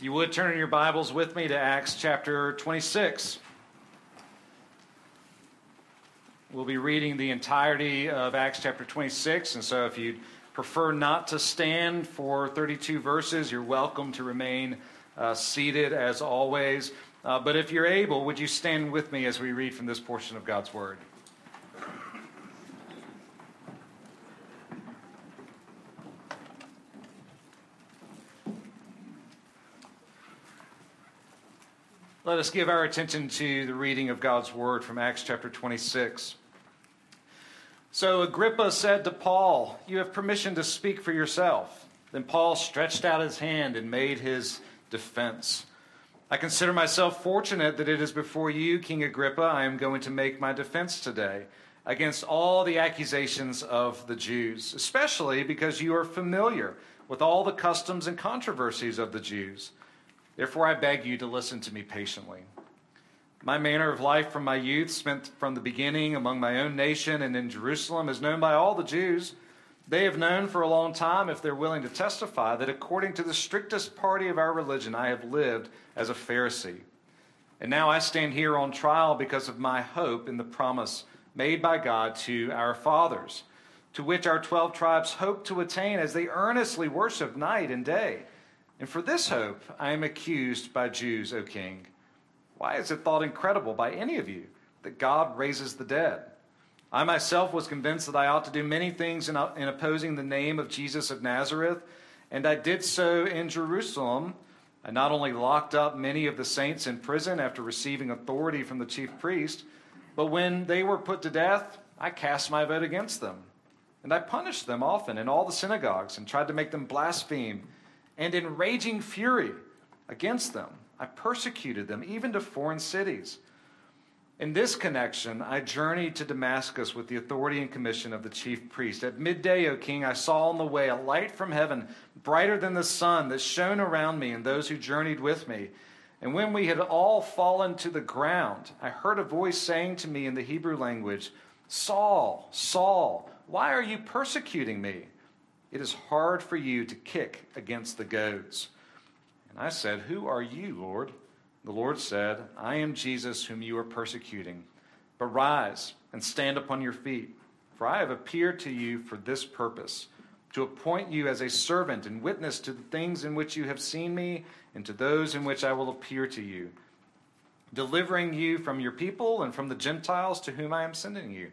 If you would, turn in your Bibles with me to Acts chapter 26. We'll be reading the entirety of Acts chapter 26, and so if you'd prefer not to stand for 32 verses, you're welcome to remain seated as always. But if you're able, would you stand with me as we read from this portion of God's Word? Let us give our attention to the reading of God's Word from Acts chapter 26. So Agrippa said to Paul, "You have permission to speak for yourself." Then Paul stretched out his hand and made his defense. "I consider myself fortunate that it is before you, King Agrippa, I am going to make my defense today against all the accusations of the Jews, especially because you are familiar with all the customs and controversies of the Jews. Therefore, I beg you to listen to me patiently. My manner of life from my youth, spent from the beginning among my own nation and in Jerusalem, is known by all the Jews. They have known for a long time, if they're willing to testify, that according to the strictest party of our religion, I have lived as a Pharisee. And now I stand here on trial because of my hope in the promise made by God to our fathers, to which our 12 tribes hope to attain as they earnestly worship night and day. And for this hope, I am accused by Jews, O king. Why is it thought incredible by any of you that God raises the dead? I myself was convinced that I ought to do many things in opposing the name of Jesus of Nazareth, and I did so in Jerusalem. I not only locked up many of the saints in prison after receiving authority from the chief priest, but when they were put to death, I cast my vote against them. And I punished them often in all the synagogues and tried to make them blaspheme. And in raging fury against them, I persecuted them, even to foreign cities. In this connection, I journeyed to Damascus with the authority and commission of the chief priest. At midday, O king, I saw on the way a light from heaven, brighter than the sun, that shone around me and those who journeyed with me. And when we had all fallen to the ground, I heard a voice saying to me in the Hebrew language, 'Saul, Saul, why are you persecuting me? It is hard for you to kick against the goads.' And I said, 'Who are you, Lord?' The Lord said, 'I am Jesus whom you are persecuting. But rise and stand upon your feet, for I have appeared to you for this purpose, to appoint you as a servant and witness to the things in which you have seen me and to those in which I will appear to you, delivering you from your people and from the Gentiles to whom I am sending you,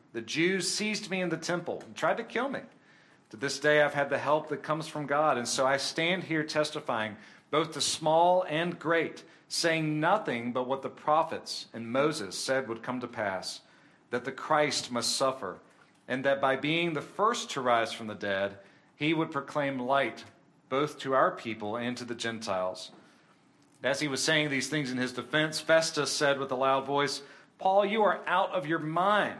the Jews seized me in the temple and tried to kill me. To this day, I've had the help that comes from God, and so I stand here testifying, both to small and great, saying nothing but what the prophets and Moses said would come to pass, that the Christ must suffer, and that by being the first to rise from the dead, he would proclaim light both to our people and to the Gentiles." As he was saying these things in his defense, Festus said with a loud voice, "Paul, you are out of your mind.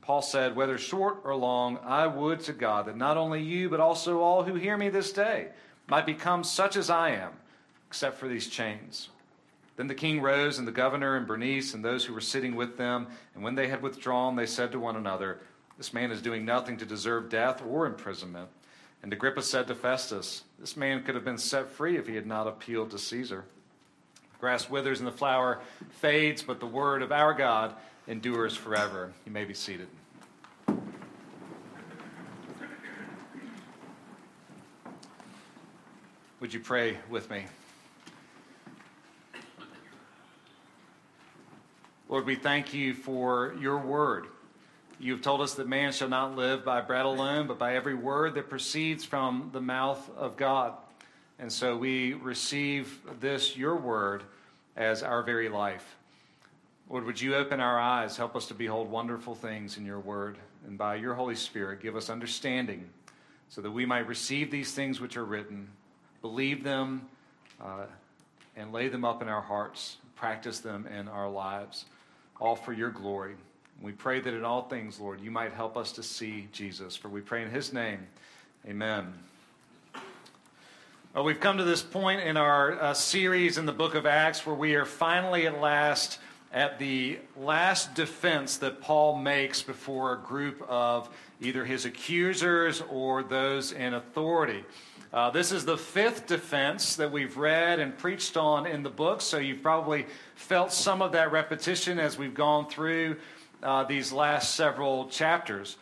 Paul said, "Whether short or long, I would to God that not only you, but also all who hear me this day might become such as I am, except for these chains." Then the king rose, and the governor, and Bernice, and those who were sitting with them. And when they had withdrawn, they said to one another, "This man is doing nothing to deserve death or imprisonment." And Agrippa said to Festus, "This man could have been set free if he had not appealed to Caesar." The grass withers and the flower fades, but the word of our God endures forever. You may be seated. Would you pray with me? Lord, we thank you for your word. You've told us that man shall not live by bread alone, but by every word that proceeds from the mouth of God. And so we receive this, your word, as our very life. Lord, would you open our eyes, help us to behold wonderful things in your word, and by your Holy Spirit, give us understanding so that we might receive these things which are written, believe them, and lay them up in our hearts, practice them in our lives, all for your glory. We pray that in all things, Lord, you might help us to see Jesus, for we pray in his name, amen. Well, we've come to this point in our series in the book of Acts where we are finally at last at the last defense that Paul makes before a group of either his accusers or those in authority. This is the fifth defense that we've read and preached on in the book, so you've probably felt some of that repetition as we've gone through these last several chapters.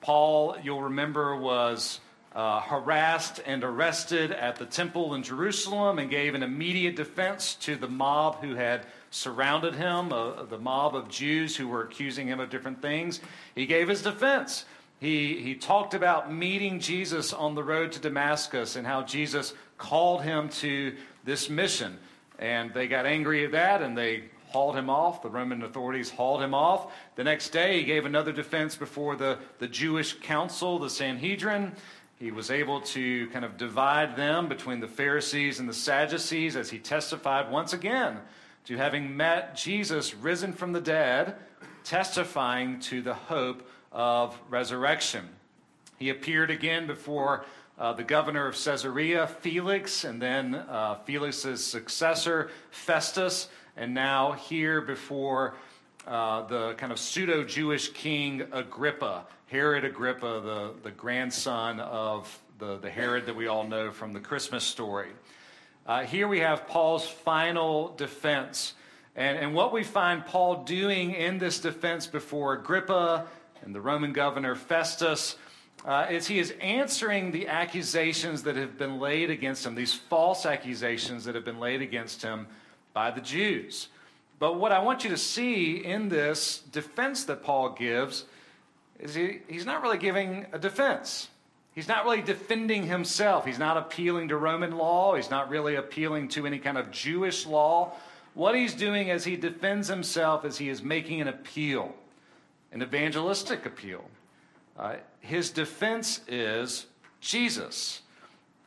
Paul, you'll remember, was harassed and arrested at the temple in Jerusalem and gave an immediate defense to the mob who had surrounded him, the mob of Jews who were accusing him of different things. He gave his defense. He talked about meeting Jesus on the road to Damascus and how Jesus called him to this mission. And they got angry at that and they hauled him off. The Roman authorities hauled him off. The next day he gave another defense before the Jewish council, the Sanhedrin. He was able to kind of divide them between the Pharisees and the Sadducees as he testified once again to having met Jesus risen from the dead, testifying to the hope of resurrection. He appeared again before the governor of Caesarea, Felix, and then Felix's successor, Festus, and now here before the kind of pseudo-Jewish king Agrippa, Herod Agrippa, the grandson of the Herod that we all know from the Christmas story. Here we have Paul's final defense. And what we find Paul doing in this defense before Agrippa and the Roman governor Festus is he is answering the accusations that have been laid against him, these false accusations that have been laid against him by the Jews. But what I want you to see in this defense that Paul gives is he's not really giving a defense. He's not really defending himself. He's not appealing to Roman law. He's not really appealing to any kind of Jewish law. What he's doing as he defends himself is he is making an appeal, an evangelistic appeal. His defense is Jesus,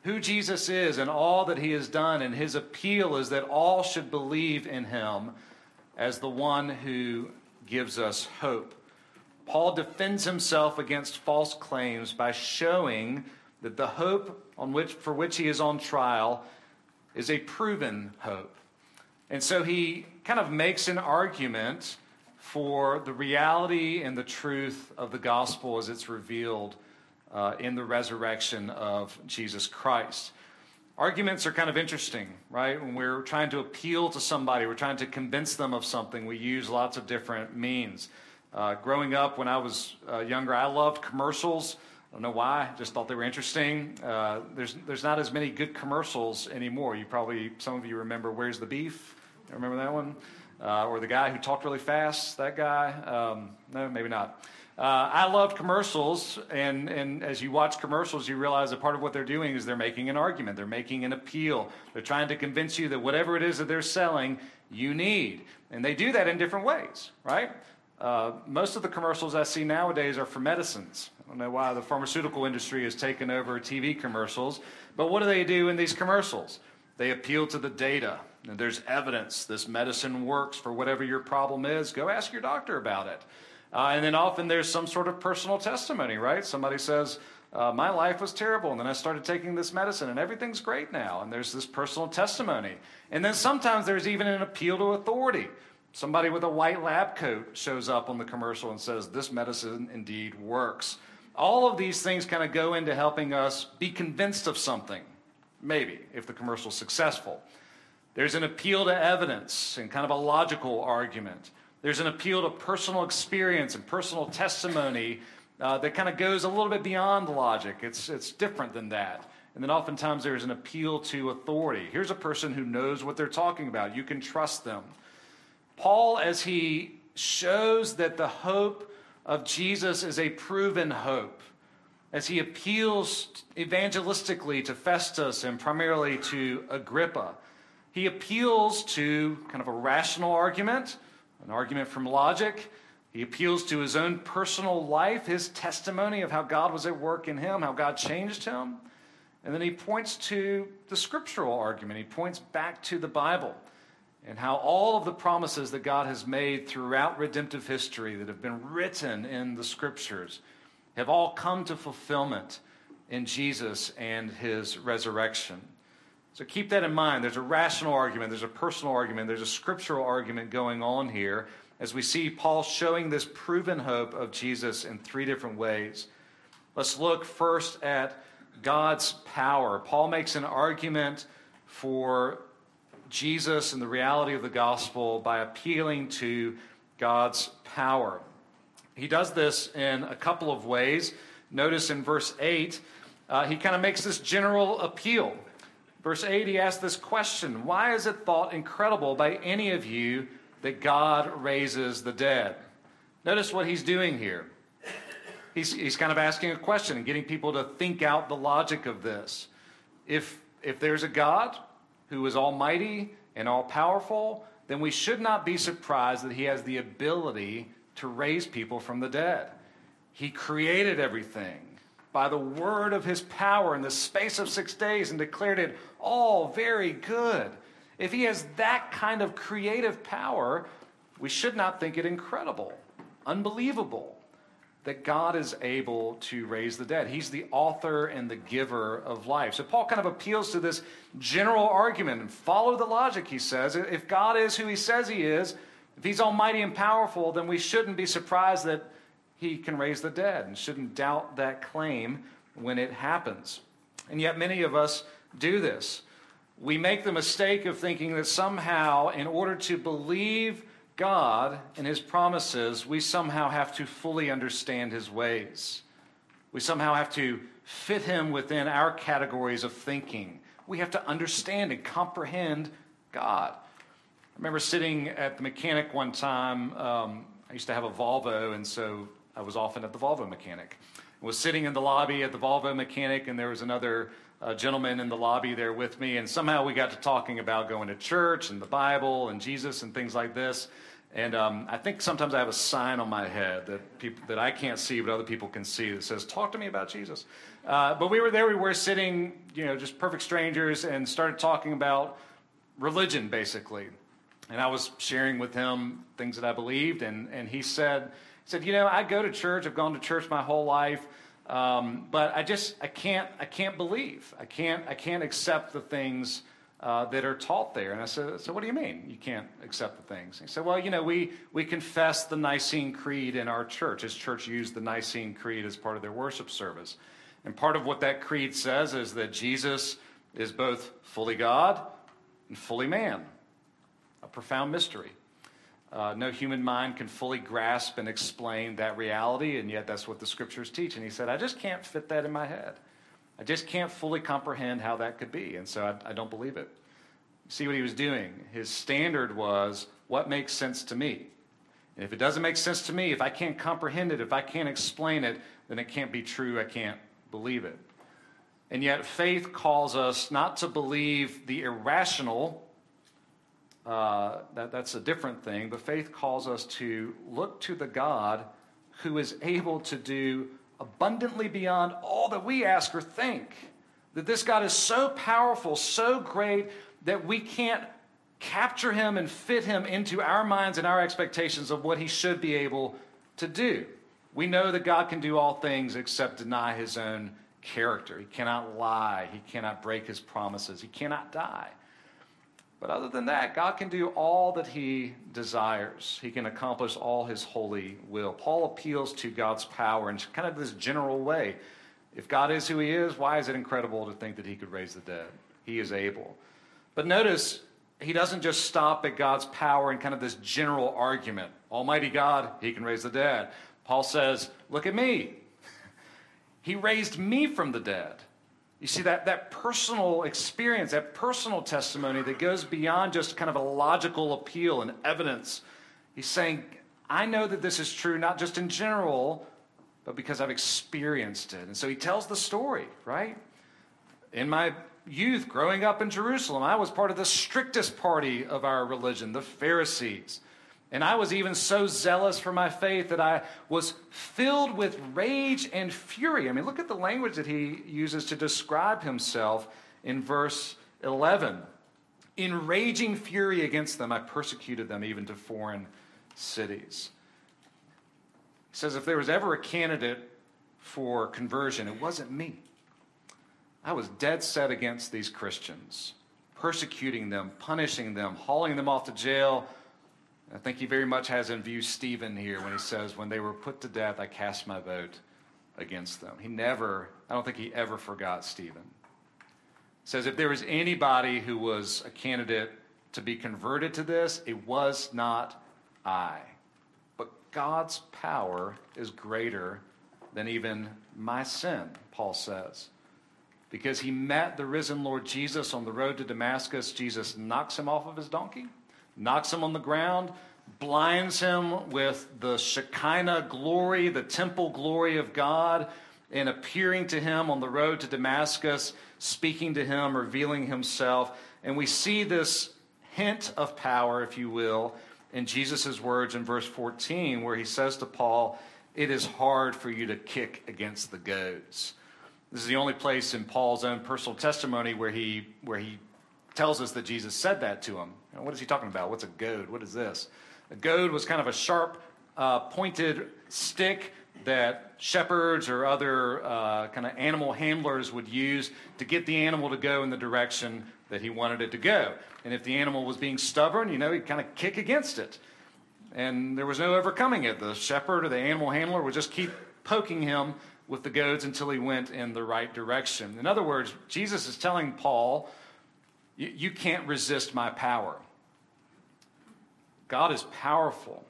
who Jesus is and all that he has done. And his appeal is that all should believe in him as the one who gives us hope. Paul defends himself against false claims by showing that the hope for which he is on trial is a proven hope. And so he kind of makes an argument for the reality and the truth of the gospel as it's revealed in the resurrection of Jesus Christ. Arguments are kind of interesting, right? When we're trying to appeal to somebody, we're trying to convince them of something, we use lots of different means. Growing up, when I was younger, I loved commercials. I don't know why, just thought they were interesting. There's not as many good commercials anymore. Some of you remember Where's the Beef? You remember that one? Or the guy who talked really fast, that guy? No, maybe not. I loved commercials, and as you watch commercials, you realize that part of what they're doing is they're making an argument. They're making an appeal. They're trying to convince you that whatever it is that they're selling, you need. And they do that in different ways, right? Most of the commercials I see nowadays are for medicines. I don't know why the pharmaceutical industry has taken over TV commercials. But what do they do in these commercials? They appeal to the data. And there's evidence. This medicine works for whatever your problem is. Go ask your doctor about it. And then often there's some sort of personal testimony, right? Somebody says, my life was terrible, and then I started taking this medicine, and everything's great now. And there's this personal testimony. And then sometimes there's even an appeal to authority. Somebody with a white lab coat shows up on the commercial and says, this medicine indeed works. All of these things kind of go into helping us be convinced of something, maybe, if the commercial's successful. There's an appeal to evidence and kind of a logical argument. There's an appeal to personal experience and personal testimony that kind of goes a little bit beyond logic. It's different than that. And then oftentimes there's an appeal to authority. Here's a person who knows what they're talking about. You can trust them. Paul, as he shows that the hope of Jesus is a proven hope as he appeals evangelistically to Festus and primarily to Agrippa. He appeals to kind of a rational argument, an argument from logic. He appeals to his own personal life, his testimony of how God was at work in him, how God changed him. And then he points to the scriptural argument. He points back to the Bible and how all of the promises that God has made throughout redemptive history that have been written in the scriptures have all come to fulfillment in Jesus and his resurrection. So keep that in mind. There's a rational argument. There's a personal argument. There's a scriptural argument going on here as we see Paul showing this proven hope of Jesus in three different ways. Let's look first at God's power. Paul makes an argument for Jesus and the reality of the gospel by appealing to God's power. He does this in a couple of ways. Notice in verse 8, he kind of makes this general appeal. Verse 8, he asks this question, why is it thought incredible by any of you that God raises the dead? Notice what he's doing here. He's kind of asking a question and getting people to think out the logic of this. If there's a God who is almighty and all-powerful, then we should not be surprised that he has the ability to raise people from the dead. He created everything by the word of his power in the space of 6 days and declared it all very good. If he has that kind of creative power, we should not think it incredible, unbelievable, that God is able to raise the dead. He's the author and the giver of life. So Paul kind of appeals to this general argument and follow the logic, he says. If God is who he says he is, if he's almighty and powerful, then we shouldn't be surprised that he can raise the dead and shouldn't doubt that claim when it happens. And yet many of us do this. We make the mistake of thinking that somehow in order to believe God and his promises, we somehow have to fully understand his ways. We somehow have to fit him within our categories of thinking. We have to understand and comprehend God. I remember sitting at the mechanic one time. I used to have a Volvo, and so I was often at the Volvo mechanic. I was sitting in the lobby at the Volvo mechanic, and there was another gentleman in the lobby there with me, and somehow we got to talking about going to church and the Bible and Jesus and things like this. And I think sometimes I have a sign on my head that I can't see but other people can see that says, "Talk to me about Jesus." But we were there. We were sitting, just perfect strangers, and started talking about religion, basically. And I was sharing with him things that I believed, and he said, I go to church. I've gone to church my whole life, but I can't believe. I can't accept the things that are taught there. And I said, so what do you mean you can't accept the things? And he said, well, we confess the Nicene Creed in our church. His church used the Nicene Creed as part of their worship service, and part of what that creed says is that Jesus is both fully God and fully man. A profound mystery. No human mind can fully grasp and explain that reality, and yet that's what the scriptures teach. And he said, I just can't fit that in my head. I just can't fully comprehend how that could be, and so I don't believe it. See what he was doing? His standard was, what makes sense to me? And if it doesn't make sense to me, if I can't comprehend it, if I can't explain it, then it can't be true. I can't believe it. And yet faith calls us not to believe the irrational. That's a different thing, but faith calls us to look to the God who is able to do abundantly beyond all that we ask or think. That this God is so powerful, so great, that we can't capture him and fit him into our minds and our expectations of what he should be able to do. We know that God can do all things except deny his own character. He cannot lie. He cannot break his promises. He cannot die. But other than that, God can do all that he desires. He can accomplish all his holy will. Paul appeals to God's power in kind of this general way. If God is who he is, why is it incredible to think that he could raise the dead? He is able. But notice, he doesn't just stop at God's power in kind of this general argument. Almighty God, he can raise the dead. Paul says, look at me. He raised me from the dead. You see, that personal experience, that personal testimony that goes beyond just kind of a logical appeal and evidence. He's saying, I know that this is true, not just in general, but because I've experienced it. And so he tells the story, right? In my youth, growing up in Jerusalem, I was part of the strictest party of our religion, the Pharisees. And I was even so zealous for my faith that I was filled with rage and fury. I mean, look at the language that he uses to describe himself in verse 11. In raging fury against them, I persecuted them even to foreign cities. He says, if there was ever a candidate for conversion, it wasn't me. I was dead set against these Christians, persecuting them, punishing them, hauling them off to jail. I think he very much has in view Stephen here when he says, when they were put to death, I cast my vote against them. I don't think he ever forgot Stephen. He says, if there was anybody who was a candidate to be converted to this, it was not I. But God's power is greater than even my sin, Paul says. Because he met the risen Lord Jesus on the road to Damascus, Jesus knocks him off of his donkey, knocks him on the ground, blinds him with the Shekinah glory, the temple glory of God, and appearing to him on the road to Damascus, speaking to him, revealing himself. And we see this hint of power, if you will, in Jesus' words in verse 14, where he says to Paul, it is hard for you to kick against the goads. This is the only place in Paul's own personal testimony where he tells us that Jesus said that to him. You know, what is he talking about? What's a goad? What is this? A goad was kind of a sharp, pointed stick that shepherds or other kind of animal handlers would use to get the animal to go in the direction that he wanted it to go. And if the animal was being stubborn, he'd kind of kick against it. And there was no overcoming it. The shepherd or the animal handler would just keep poking him with the goads until he went in the right direction. In other words, Jesus is telling Paul, you can't resist my power. God is powerful.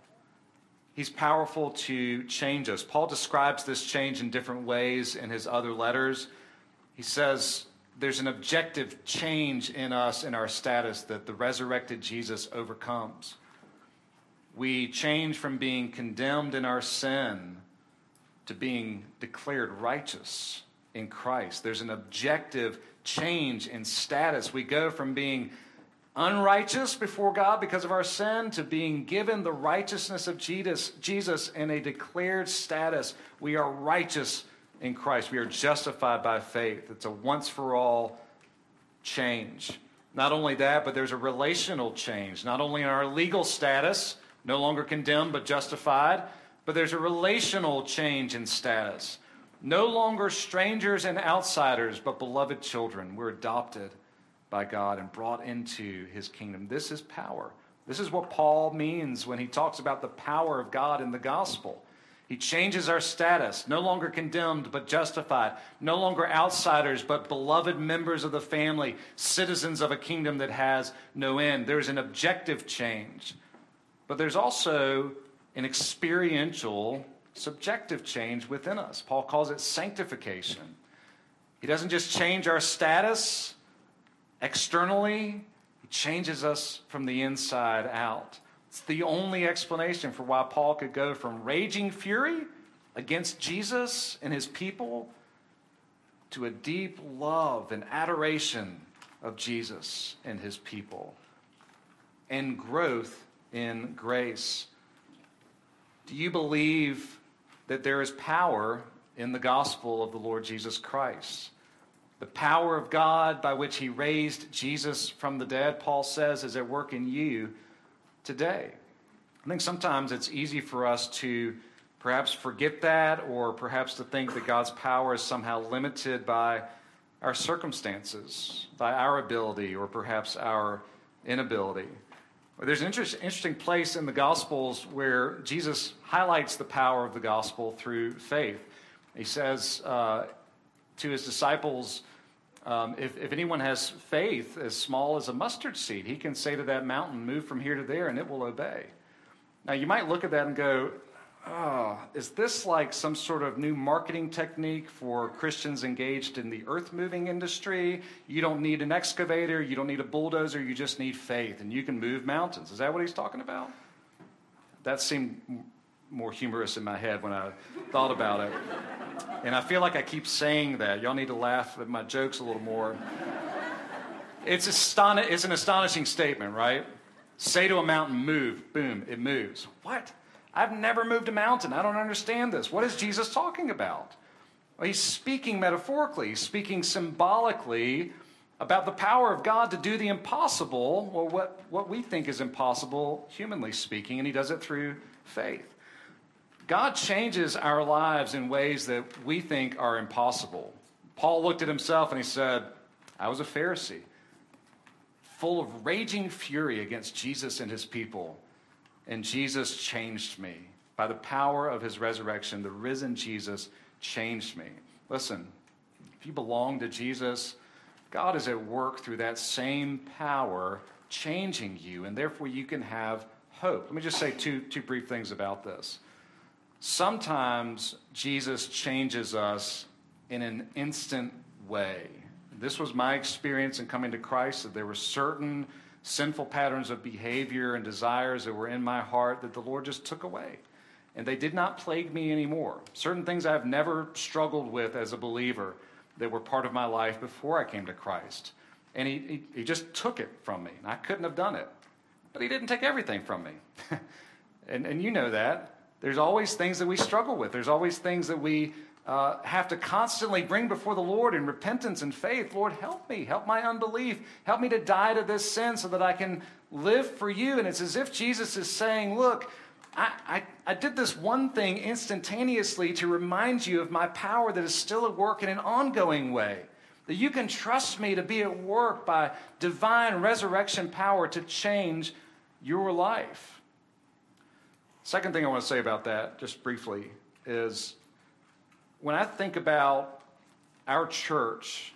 He's powerful to change us. Paul describes this change in different ways in his other letters. He says there's an objective change in us, in our status, that the resurrected Jesus overcomes. We change from being condemned in our sin to being declared righteous in Christ. There's an objective change in status. We go from being unrighteous before God because of our sin to being given the righteousness of Jesus in a declared status. We are righteous in Christ. We are justified by faith. It's a once-for-all change. Not only that, but there's a relational change, not only in our legal status, no longer condemned but justified, but there's a relational change in status. No longer strangers and outsiders, but beloved children. We're adopted by God and brought into his kingdom. This is power. This is what Paul means when he talks about the power of God in the gospel. He changes our status. No longer condemned, but justified. No longer outsiders, but beloved members of the family, citizens of a kingdom that has no end. There's an objective change, but there's also an experiential, subjective change within us. Paul calls it sanctification. He doesn't just change our status externally. He changes us from the inside out. It's the only explanation for why Paul could go from raging fury against Jesus and his people to a deep love and adoration of Jesus and his people and growth in grace. Do you believe that there is power in the gospel of the Lord Jesus Christ? The power of God by which he raised Jesus from the dead, Paul says, is at work in you today. I think sometimes it's easy for us to perhaps forget that, or perhaps to think that God's power is somehow limited by our circumstances, by our ability, or perhaps our inability. There's an interesting place in the Gospels where Jesus highlights the power of the gospel through faith. He says to his disciples, if anyone has faith as small as a mustard seed, he can say to that mountain, move from here to there, and it will obey. Now, you might look at that and go, oh, is this like some sort of new marketing technique for Christians engaged in the earth-moving industry? You don't need an excavator. You don't need a bulldozer. You just need faith, and you can move mountains. Is that what he's talking about? That seemed more humorous in my head when I thought about it. And I feel like I keep saying that. Y'all need to laugh at my jokes a little more. It's an astonishing statement, right? Say to a mountain, move. Boom, it moves. What? I've never moved a mountain. I don't understand this. What is Jesus talking about? Well, he's speaking metaphorically. He's speaking symbolically about the power of God to do the impossible, or what we think is impossible, humanly speaking, and he does it through faith. God changes our lives in ways that we think are impossible. Paul looked at himself and he said, I was a Pharisee, full of raging fury against Jesus and his people. And Jesus changed me. By the power of his resurrection, the risen Jesus changed me. Listen, if you belong to Jesus, God is at work through that same power changing you, and therefore you can have hope. Let me just say two brief things about this. Sometimes Jesus changes us in an instant way. This was my experience in coming to Christ, that there were certain sinful patterns of behavior and desires that were in my heart that the Lord just took away. And they did not plague me anymore. Certain things I've never struggled with as a believer that were part of my life before I came to Christ. And he just took it from me. And I couldn't have done it. But he didn't take everything from me. And you know that. There's always things that we struggle with. There's always things that we have to constantly bring before the Lord in repentance and faith. Lord, help me. Help my unbelief. Help me to die to this sin so that I can live for you. And it's as if Jesus is saying, look, I did this one thing instantaneously to remind you of my power that is still at work in an ongoing way, that you can trust me to be at work by divine resurrection power to change your life. Second thing I want to say about that, just briefly, is when I think about our church,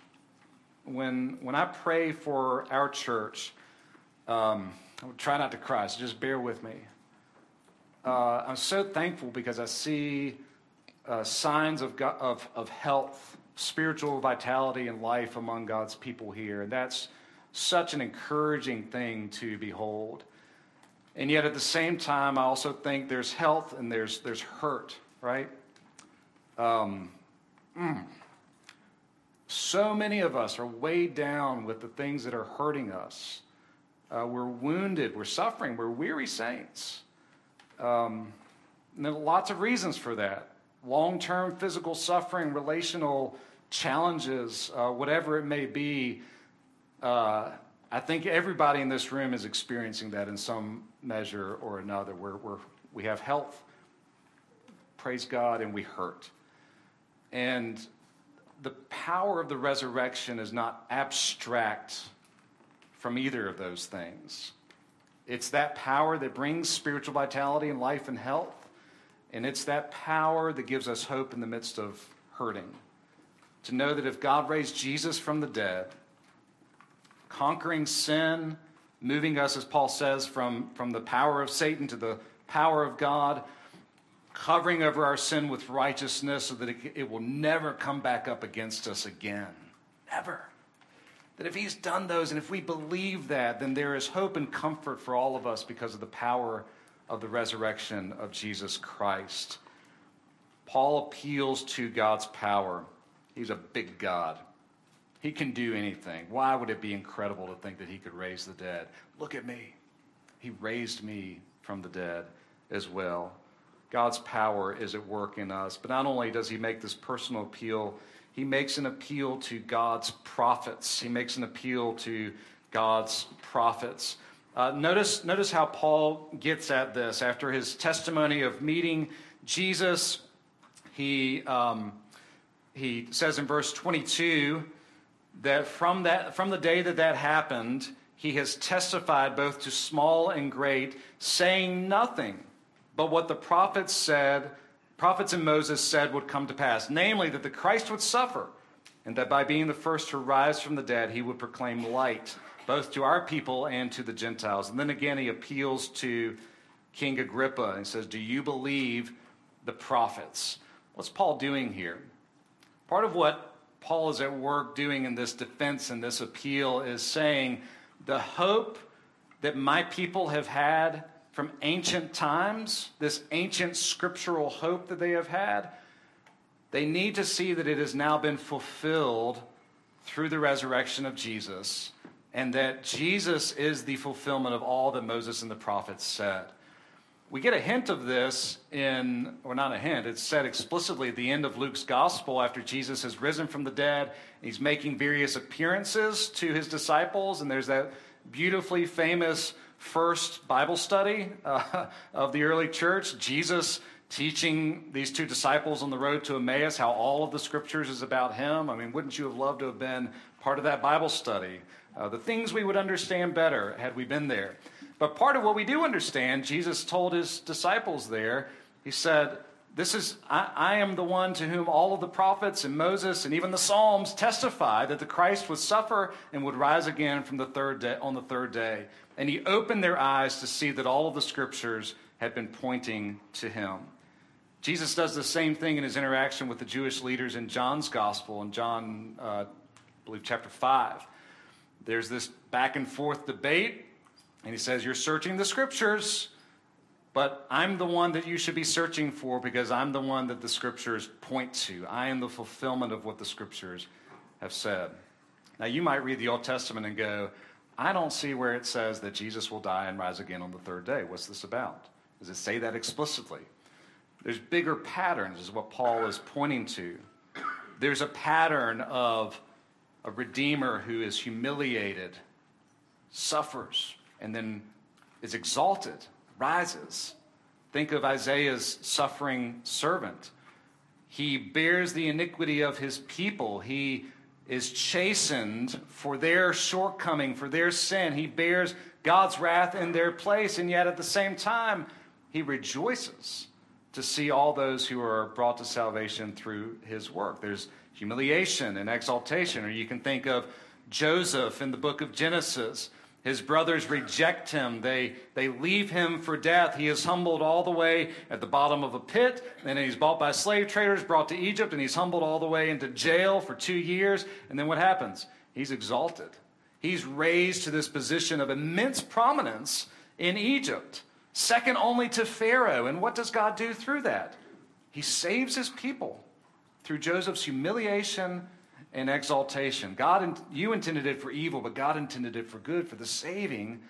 when I pray for our church, I would try not to cry, so just bear with me. I'm so thankful because I see signs of health, spiritual vitality, and life among God's people here. And that's such an encouraging thing to behold. And yet at the same time, I also think there's health and there's hurt, right? So many of us are weighed down with the things that are hurting us. We're wounded, we're suffering, we're weary saints. And there are lots of reasons for that. Long-term physical suffering, relational challenges, whatever it may be. I think everybody in this room is experiencing that in some measure or another. We have health, praise God, and we hurt. And the power of the resurrection is not abstract from either of those things. It's that power that brings spiritual vitality and life and health. And it's that power that gives us hope in the midst of hurting. To know that if God raised Jesus from the dead, conquering sin, moving us, as Paul says, from the power of Satan to the power of God, covering over our sin with righteousness so that it will never come back up against us again. Never. That if he's done those and if we believe that, then there is hope and comfort for all of us because of the power of the resurrection of Jesus Christ. Paul appeals to God's power. He's a big God. He can do anything. Why would it be incredible to think that he could raise the dead? Look at me. He raised me from the dead as well. God's power is at work in us. But not only does he make this personal appeal, he makes an appeal to God's prophets. Notice how Paul gets at this. After his testimony of meeting Jesus, he says in verse 22 that from the day that happened, he has testified both to small and great, saying nothing but what the prophets and Moses said would come to pass, namely that the Christ would suffer, and that by being the first to rise from the dead, he would proclaim light, both to our people and to the Gentiles. And then again, he appeals to King Agrippa and says, do you believe the prophets? What's Paul doing here? Part of what Paul is at work doing in this defense and this appeal is saying, the hope that my people have had from ancient times, this ancient scriptural hope that they have had, they need to see that it has now been fulfilled through the resurrection of Jesus, and that Jesus is the fulfillment of all that Moses and the prophets said. We get a hint of this in, or not a hint, it's said explicitly at the end of Luke's gospel after Jesus has risen from the dead, and he's making various appearances to his disciples, and there's that beautifully famous first Bible study of the early church, Jesus teaching these two disciples on the road to Emmaus how all of the scriptures is about him. I mean, wouldn't you have loved to have been part of that Bible study? The things we would understand better had we been there. But part of what we do understand, Jesus told his disciples there, he said, I am the one to whom all of the prophets and Moses and even the Psalms testify that the Christ would suffer and would rise again from the third day, on the third day. And he opened their eyes to see that all of the scriptures had been pointing to him. Jesus does the same thing in his interaction with the Jewish leaders in John's gospel, in John, I believe, chapter 5. There's this back and forth debate, and he says, you're searching the scriptures, but I'm the one that you should be searching for because I'm the one that the scriptures point to. I am the fulfillment of what the scriptures have said. Now, you might read the Old Testament and go, I don't see where it says that Jesus will die and rise again on the third day. What's this about? Does it say that explicitly? There's bigger patterns, is what Paul is pointing to. There's a pattern of a Redeemer who is humiliated, suffers, and then is exalted, rises. Think of Isaiah's suffering servant. He bears the iniquity of his people. He is chastened for their shortcoming, for their sin. He bears God's wrath in their place, and yet at the same time, he rejoices to see all those who are brought to salvation through his work. There's humiliation and exaltation. Or you can think of Joseph in the book of Genesis. His brothers reject him. They leave him for death. He is humbled all the way at the bottom of a pit, and then he's bought by slave traders, brought to Egypt, and he's humbled all the way into jail for 2 years. And then what happens? He's exalted. He's raised to this position of immense prominence in Egypt, second only to Pharaoh. And what does God do through that? He saves his people through Joseph's humiliation and exaltation. God, you intended it for evil, but God intended it for good, for the saving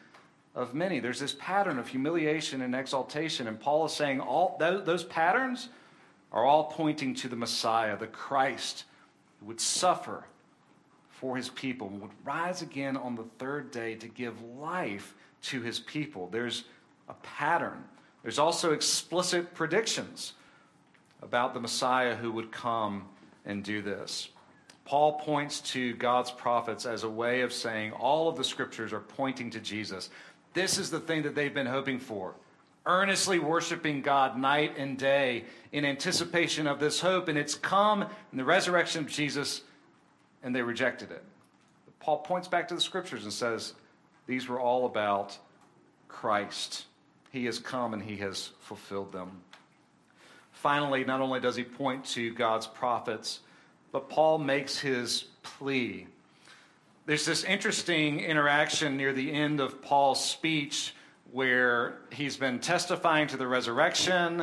of many. There's this pattern of humiliation and exaltation, and Paul is saying all those patterns are all pointing to the Messiah, the Christ, who would suffer for his people and would rise again on the third day to give life to his people. There's a pattern. There's also explicit predictions about the Messiah who would come and do this. Paul points to God's prophets as a way of saying all of the scriptures are pointing to Jesus. This is the thing that they've been hoping for, earnestly worshiping God night and day in anticipation of this hope, and it's come in the resurrection of Jesus, and they rejected it. Paul points back to the scriptures and says these were all about Christ. He has come and he has fulfilled them. Finally, not only does he point to God's prophets, but Paul makes his plea. There's this interesting interaction near the end of Paul's speech where he's been testifying to the resurrection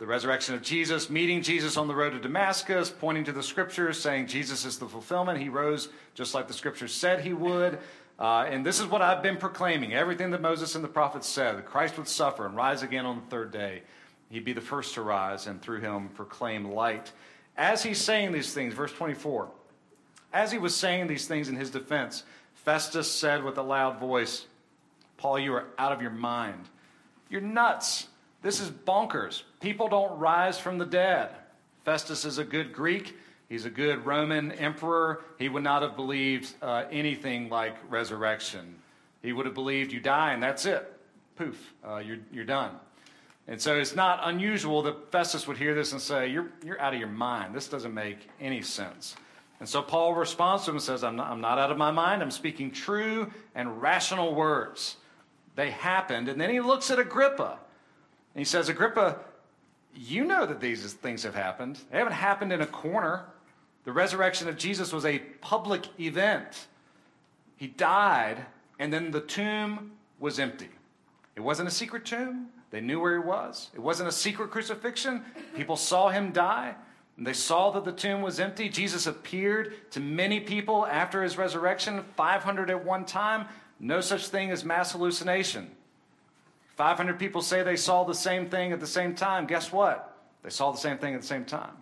of Jesus, meeting Jesus on the road to Damascus, pointing to the scriptures, saying Jesus is the fulfillment. He rose just like the scriptures said he would. And this is what I've been proclaiming, everything that Moses and the prophets said, that Christ would suffer and rise again on the third day. He'd be the first to rise, and through him proclaim light. As he's saying these things, verse 24, as he was saying these things in his defense, Festus said with a loud voice, Paul, you are out of your mind. You're nuts. This is bonkers. People don't rise from the dead. Festus is a good Greek. He's a good Roman emperor. He would not have believed anything like resurrection. He would have believed you die and that's it. Poof, you're done. And so it's not unusual that Festus would hear this and say, you're out of your mind. This doesn't make any sense. And so Paul responds to him and says, I'm not out of my mind. I'm speaking true and rational words. They happened. And then he looks at Agrippa and he says, Agrippa, you know that these things have happened. They haven't happened in a corner. The resurrection of Jesus was a public event. He died, and then the tomb was empty. It wasn't a secret tomb. They knew where he was. It wasn't a secret crucifixion. People saw him die, and they saw that the tomb was empty. Jesus appeared to many people after his resurrection, 500 at one time. No such thing as mass hallucination. 500 people say they saw the same thing at the same time. Guess what? They saw the same thing at the same time.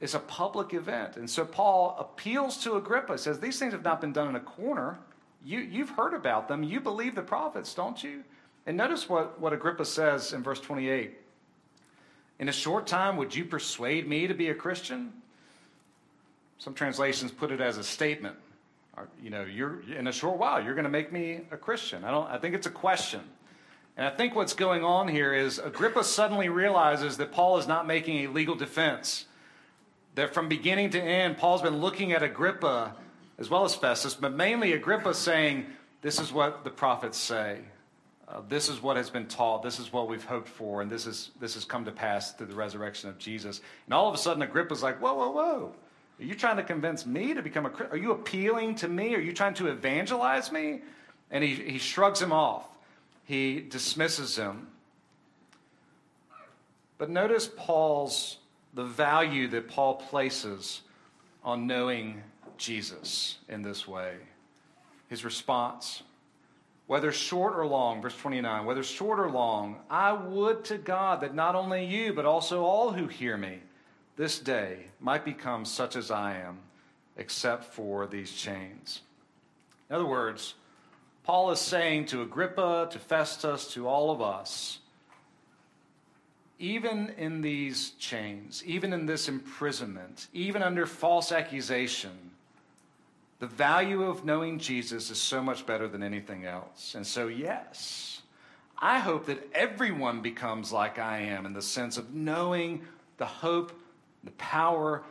It's a public event. And so Paul appeals to Agrippa, says, these things have not been done in a corner. You've heard about them. You believe the prophets, don't you? And notice what Agrippa says in verse 28. In a short time, would you persuade me to be a Christian? Some translations put it as a statement. You know, you're in a short while, you're going to make me a Christian. I think it's a question. And I think what's going on here is Agrippa suddenly realizes that Paul is not making a legal defense. That from beginning to end, Paul's been looking at Agrippa as well as Festus, but mainly Agrippa saying, this is what the prophets say. This is what has been taught. This is what we've hoped for. And this has come to pass through the resurrection of Jesus. And all of a sudden, Agrippa's like, whoa, whoa, whoa. Are you trying to convince me to become a Christian? Are you appealing to me? Are you trying to evangelize me? And he shrugs him off. He dismisses him. But notice the value that Paul places on knowing Jesus in this way. His response, whether short or long, verse 29, whether short or long, I would to God that not only you, but also all who hear me, this day might become such as I am, except for these chains. In other words, Paul is saying to Agrippa, to Festus, to all of us, even in these chains, even in this imprisonment, even under false accusation, the value of knowing Jesus is so much better than anything else. And so, yes, I hope that everyone becomes like I am in the sense of knowing the hope, the power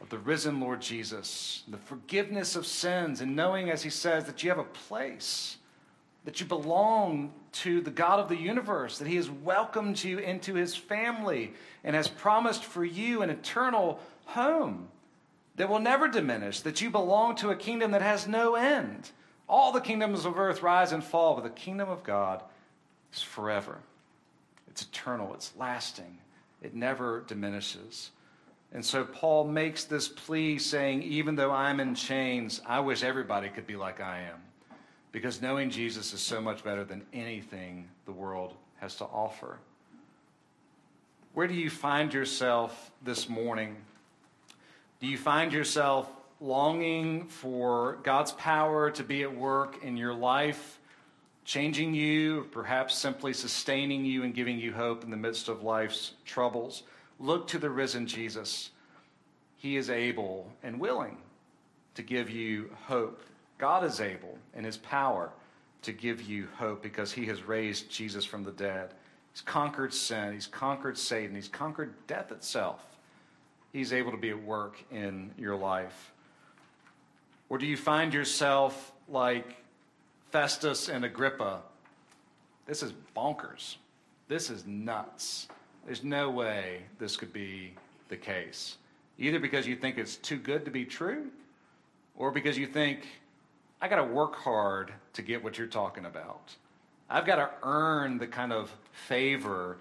of the risen Lord Jesus, the forgiveness of sins, and knowing, as he says, that you have a place, that you belong to the God of the universe, that he has welcomed you into his family and has promised for you an eternal home that will never diminish, that you belong to a kingdom that has no end. All the kingdoms of earth rise and fall, but the kingdom of God is forever. It's eternal, it's lasting, it never diminishes. And so Paul makes this plea saying, even though I'm in chains, I wish everybody could be like I am, because knowing Jesus is so much better than anything the world has to offer. Where do you find yourself this morning? Do you find yourself longing for God's power to be at work in your life, changing you, perhaps simply sustaining you and giving you hope in the midst of life's troubles? Look to the risen Jesus. He is able and willing to give you hope. God is able in his power to give you hope because he has raised Jesus from the dead. He's conquered sin. He's conquered Satan. He's conquered death itself. He's able to be at work in your life. Or do you find yourself like Festus and Agrippa? This is bonkers. This is nuts. There's no way this could be the case. Either because you think it's too good to be true, or because you think, I got to work hard to get what you're talking about. I've got to earn the kind of favor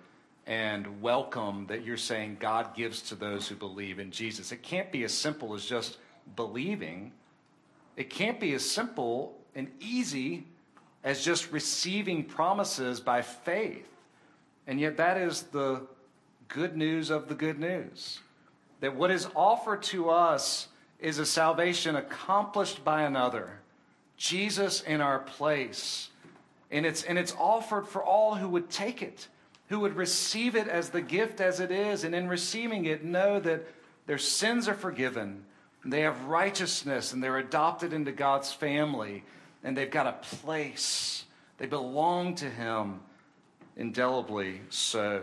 and welcome that you're saying God gives to those who believe in Jesus. It can't be as simple as just believing. It can't be as simple and easy as just receiving promises by faith. And yet that is the good news of the good news, that what is offered to us is a salvation accomplished by another, Jesus in our place, and it's offered for all who would take it, who would receive it as the gift as it is, and in receiving it, know that their sins are forgiven, and they have righteousness, and they're adopted into God's family, and they've got a place. They belong to him indelibly so.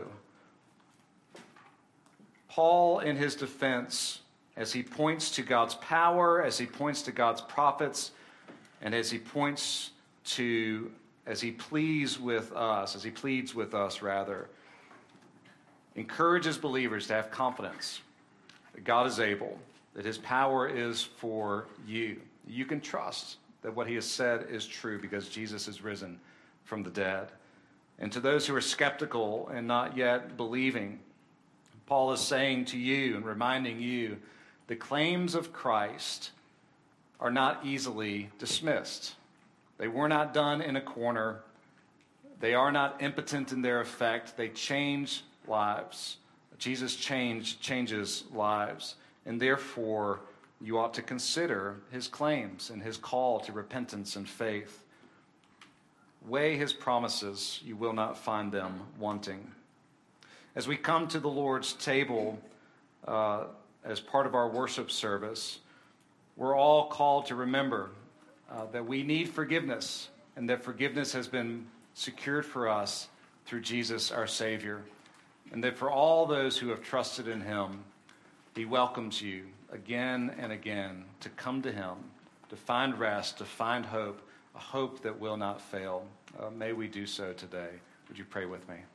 Paul, in his defense, as he points to God's power, as he points to God's prophets, and as he pleads with us, rather, encourages believers to have confidence that God is able, that his power is for you. You can trust that what he has said is true because Jesus is risen from the dead. And to those who are skeptical and not yet believing, Paul is saying to you and reminding you, the claims of Christ are not easily dismissed. They were not done in a corner. They are not impotent in their effect. They change lives. Jesus changes lives. And therefore, you ought to consider his claims and his call to repentance and faith. Weigh his promises, you will not find them wanting. As we come to the Lord's table as part of our worship service, we're all called to remember that we need forgiveness, and that forgiveness has been secured for us through Jesus our Savior, and that for all those who have trusted in him, he welcomes you again and again to come to him, to find rest, to find hope, a hope that will not fail. May we do so today. Would you pray with me?